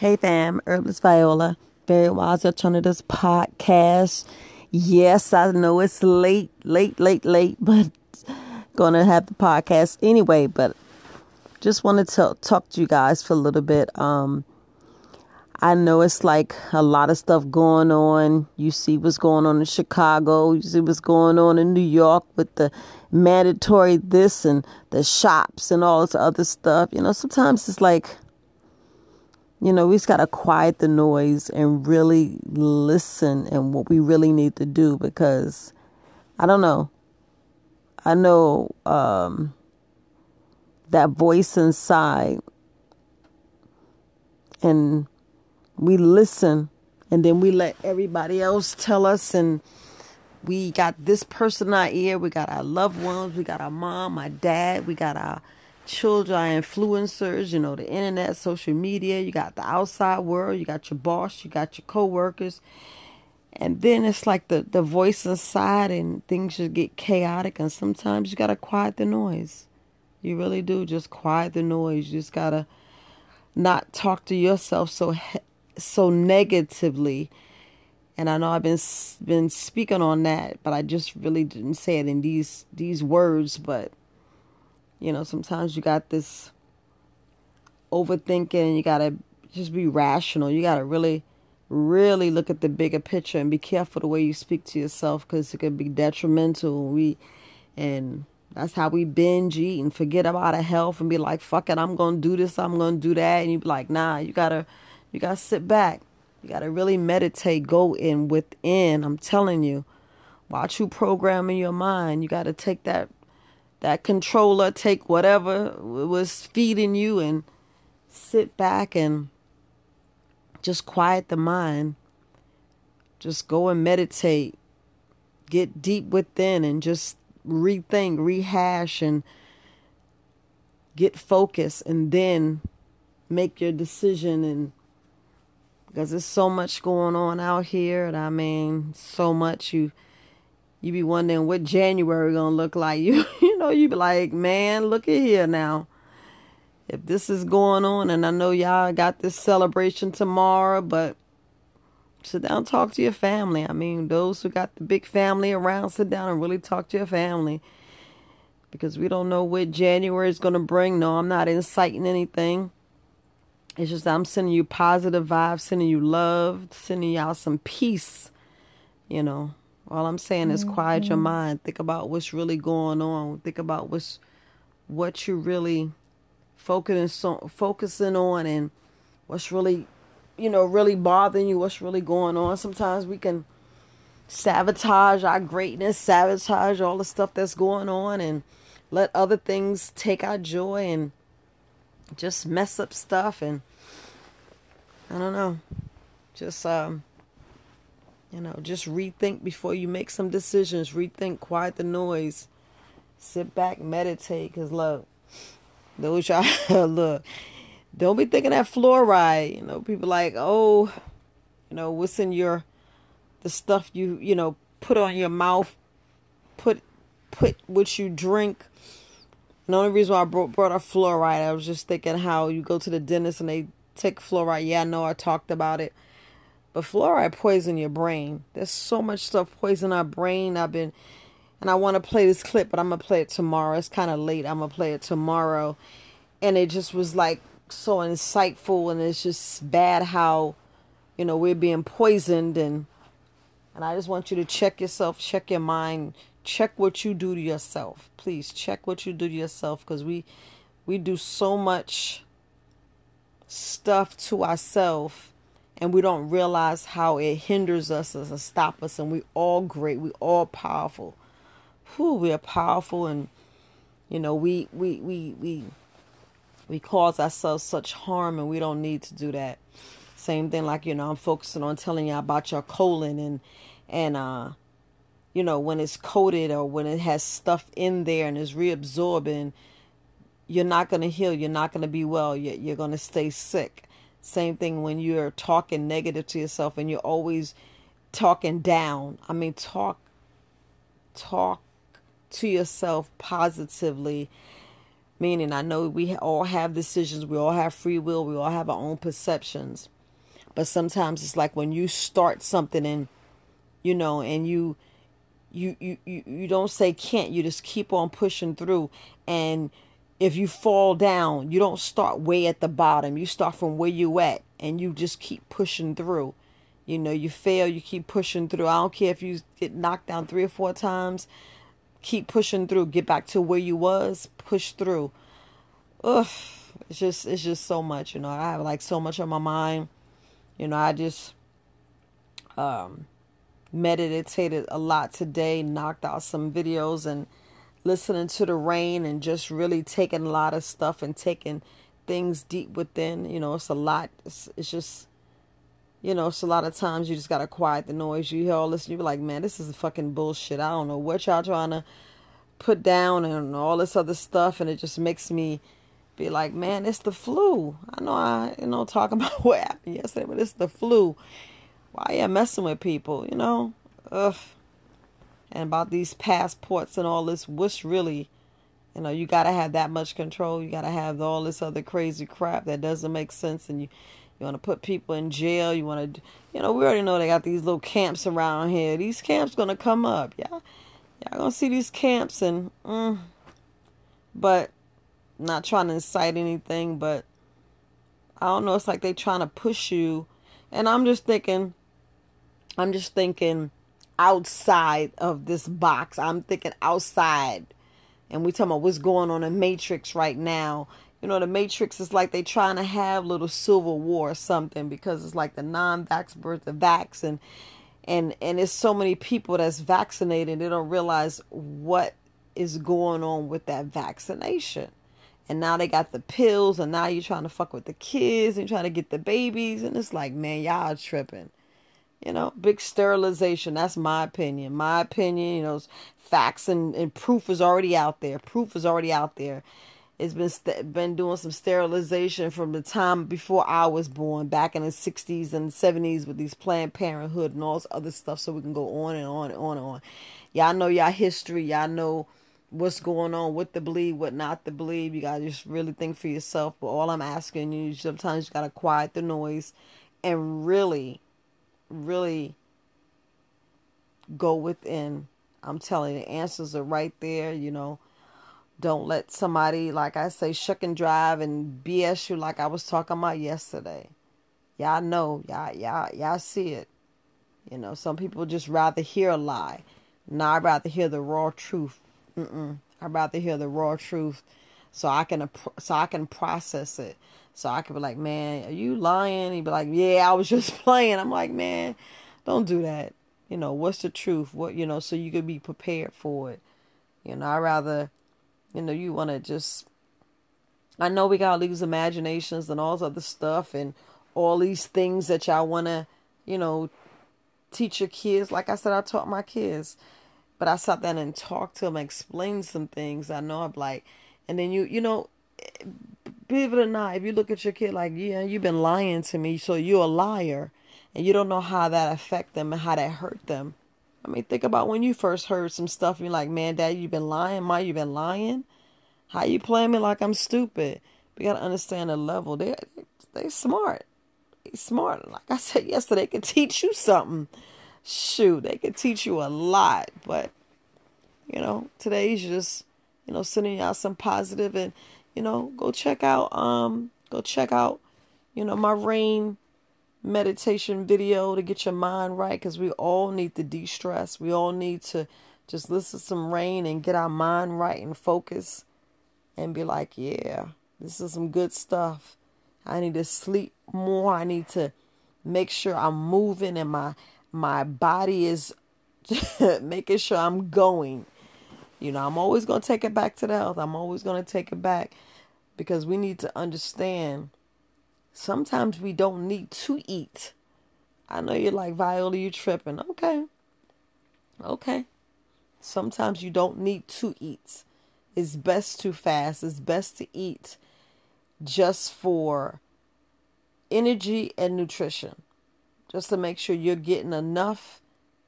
Hey fam, Herbless Viola, Very Wise Alternatives Podcast. Yes, I know it's late, but gonna have the podcast anyway. But just want to talk to you guys for a little bit. I know it's like a lot of stuff going on. You see what's going on in Chicago. You see what's going on in New York with the mandatory this and the shops and all this other stuff. You know, sometimes it's like, you know, we just got to quiet the noise and really listen and what we really need to do, because I don't know. I know that voice inside, and we listen and then we let everybody else tell us, and we got this person in our ear. We got our loved ones. We got our mom, our dad. We got our children, our influencers, you know, the internet, social media. You got the outside world, you got your boss, you got your co-workers, and then it's like the voice inside, and things just get chaotic. And sometimes you gotta quiet the noise. You really do. Just quiet the noise. You just gotta not talk to yourself so negatively. And I know I've been speaking on that, but I just really didn't say it in these words, but you know, sometimes you got this overthinking and you got to just be rational. You got to really, really look at the bigger picture and be careful the way you speak to yourself, because it could be detrimental. And that's how we binge eat and forget about our health and be like, fuck it, I'm going to do this, I'm going to do that. And you be like, nah, you got to sit back. You got to really meditate, go in within. I'm telling you, watch you program in your mind. You got to take that controller, take whatever was feeding you, and sit back and just quiet the mind. Just go and meditate. Get deep within and just rethink, rehash, and get focused, and then make your decision. And because there's so much going on out here, and I mean, so much, you be wondering what January gonna look like. You know, you be like, man, look at here now. If this is going on, and I know y'all got this celebration tomorrow, but sit down and talk to your family. I mean, those who got the big family around, sit down and really talk to your family, because we don't know what January is gonna bring. No, I'm not inciting anything. It's just I'm sending you positive vibes, sending you love, sending y'all some peace, you know. All I'm saying is quiet your mind. Think about what's really going on. Think about what you're really focusing on, and what's really, you know, really bothering you, what's really going on. Sometimes we can sabotage our greatness, sabotage all the stuff that's going on, and let other things take our joy and just mess up stuff. And I don't know, just, you know, just rethink before you make some decisions. Rethink, quiet the noise, sit back, meditate. Cause look, those y'all look, don't be thinking that fluoride. You know, people like, oh, you know, what's in the stuff you know put on your mouth, put what you drink. And the only reason why I brought up fluoride, I was just thinking how you go to the dentist and they take fluoride. Yeah, I know I talked about it. But fluoride poison your brain. There's so much stuff poison our brain. I want to play this clip, but I'm going to play it tomorrow. It's kind of late. I'm going to play it tomorrow. And it just was like so insightful, and it's just bad how, you know, we're being poisoned. And I just want you to check yourself, check your mind, check what you do to yourself. Please check what you do to yourself, because we do so much stuff to ourselves, and we don't realize how it hinders us and stops us. And we all great. We all powerful. Whew, we are powerful. And, you know, we cause ourselves such harm, and we don't need to do that. Same thing, like, you know, I'm focusing on telling y'all about your colon, and you know, when it's coated or when it has stuff in there and is reabsorbing, you're not going to heal. You're not going to be well. You're going to stay sick. Same thing when you're talking negative to yourself and you're always talking down. I mean, talk to yourself positively. Meaning, I know we all have decisions, we all have free will, we all have our own perceptions. But sometimes it's like when you start something and, you know, and you don't say can't, you just keep on pushing through. And if you fall down, you don't start way at the bottom. You start from where you at and you just keep pushing through. You know, you fail, you keep pushing through. I don't care if you get knocked down 3 or 4 times. Keep pushing through. Get back to where you was. Push through. Ugh, it's just so much. You know, I have like so much on my mind. You know, I just meditated a lot today. Knocked out some videos and listening to the rain and just really taking a lot of stuff and taking things deep within. You know, it's a lot. It's just, you know, so a lot of times you just got to quiet the noise. You hear all this and you be like, man, this is fucking bullshit. I don't know what y'all trying to put down and all this other stuff. And it just makes me be like, man, it's the flu. I know I talking about what happened yesterday, but it's the flu. Why you messing with people, you know? Ugh. And about these passports and all this, what's really, you know, you got to have that much control. You got to have all this other crazy crap that doesn't make sense. And you want to put people in jail. You want to, you know, we already know they got these little camps around here. These camps going to come up. Y'all going to see these camps and, but not trying to incite anything, but I don't know. It's like they trying to push you. And I'm just thinking outside of this box. I'm thinking outside. And we talking about what's going on in Matrix right now. You know, the Matrix is like they trying to have little civil war or something because it's like the non-vax versus the vax. And it's so many people that's vaccinated. They don't realize what is going on with that vaccination. And now they got the pills. And now you're trying to fuck with the kids and trying to get the babies. And it's like, man, y'all tripping. You know, big sterilization. That's my opinion. My opinion, you know, facts and proof is already out there. Proof is already out there. It's been doing some sterilization from the time before I was born, back in the 60s and 70s with these Planned Parenthood and all this other stuff, so we can go on and on and on and on. Y'all know y'all history. Y'all know what's going on, what to believe, what not to believe. You got to just really think for yourself. But all I'm asking you, sometimes you got to quiet the noise and really, really go within. I'm telling you, the answers are right there, you know. Don't let somebody, like I say, shuck and drive and BS you like I was talking about yesterday. Y'all know. Y'all see it. You know, some people just rather hear a lie. Nah, I'd rather hear the raw truth. I'd rather hear the raw truth so I can process it. So I can be like, man, are you lying? He'd be like, yeah, I was just playing. I'm like, man, don't do that. You know, what's the truth? What, you know, so you could be prepared for it. You know, I'd rather... You know, you want to just, I know we got all these imaginations and all this other stuff and all these things that y'all want to, you know, teach your kids. Like I said, I taught my kids, but I sat down and talked to them, explained some things. I know I'm like, and then you know, believe it or not, if you look at your kid like, yeah, you've been lying to me. So you're a liar and you don't know how that affect them and how that hurt them. I mean, think about when you first heard some stuff and you're like, man, Dad, you've been lying. Ma, you've been lying. How you playing me like I'm stupid? We got to understand the level. They smart. They smart. Like I said yesterday, they can teach you something. Shoot, they can teach you a lot. But, you know, today's just, you know, sending y'all some positive and, you know, go check out, you know, my rain meditation video to get your mind right, because we all need to de-stress. We all need to just listen to some rain and get our mind right and focus and be like, yeah, this is some good stuff. I need to sleep more. I need to make sure I'm moving and my body is making sure I'm going. You know, I'm always going to take it back to the health. I'm always going to take it back, because we need to understand sometimes we don't need to eat. I know you're like, Viola, you tripping. Okay. Sometimes you don't need to eat. It's best to fast. It's best to eat just for energy and nutrition. Just to make sure you're getting enough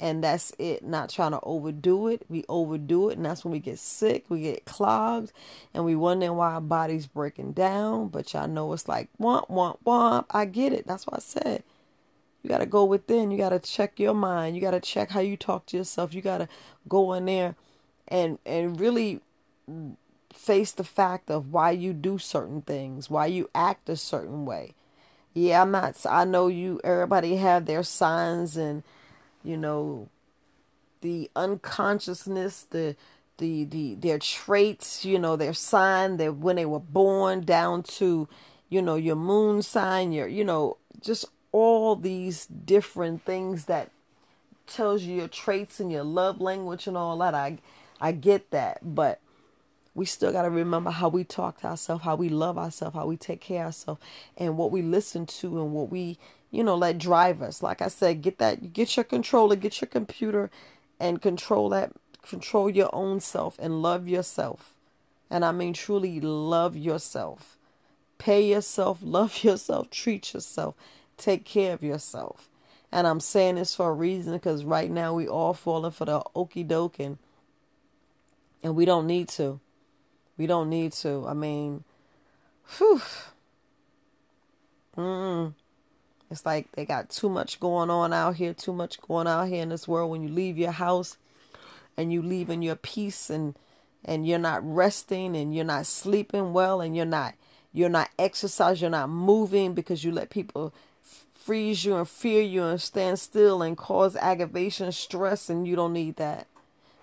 and that's it. Not trying to overdo it. We overdo it, and that's when we get sick, we get clogged, and we wonder why our body's breaking down. But y'all know it's like, womp, womp, womp. I get it. That's what I said. You got to go within. You got to check your mind. You got to check how you talk to yourself. You got to go in there and really face the fact of why you do certain things, why you act a certain way. Yeah, I know you, everybody have their signs and, you know, the unconsciousness, their traits, you know, their sign, their, when they were born, down to, you know, your moon sign, your, you know, just all these different things that tells you your traits and your love language and all that. I get that, but we still got to remember how we talk to ourselves, how we love ourselves, how we take care of ourselves, and what we listen to and what we, you know, let drive us. Like I said, get your controller, get your computer, and control your own self and love yourself. And I mean, truly love yourself, pay yourself, love yourself, treat yourself, take care of yourself. And I'm saying this for a reason, because right now we all falling for the okie doke and we don't need to. We don't need to. I mean, whew. It's like they got too much going on out here, too much going out here in this world. When you leave your house and you leave in your peace and you're not resting and you're not sleeping well and you're not exercising, you're not moving because you let people freeze you and fear you and stand still and cause aggravation, stress, and you don't need that.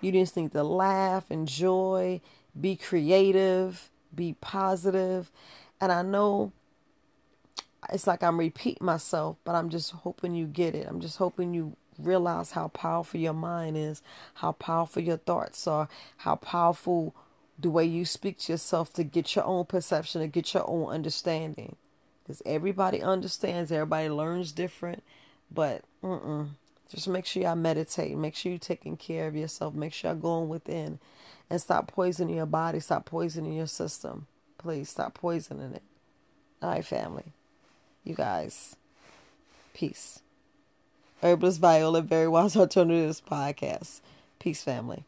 You just need to laugh, enjoy, be creative, be positive. And I know it's like I'm repeating myself, but I'm just hoping you get it. I'm just hoping you realize how powerful your mind is, how powerful your thoughts are, how powerful the way you speak to yourself to get your own perception, to get your own understanding. Because everybody understands, everybody learns different, but just make sure y'all meditate. Make sure you're taking care of yourself. Make sure y'all going within and stop poisoning your body. Stop poisoning your system. Please stop poisoning it. All right, family. You guys. Peace. Herbless Viola, Very Wise Alternatives Podcast. Peace, family.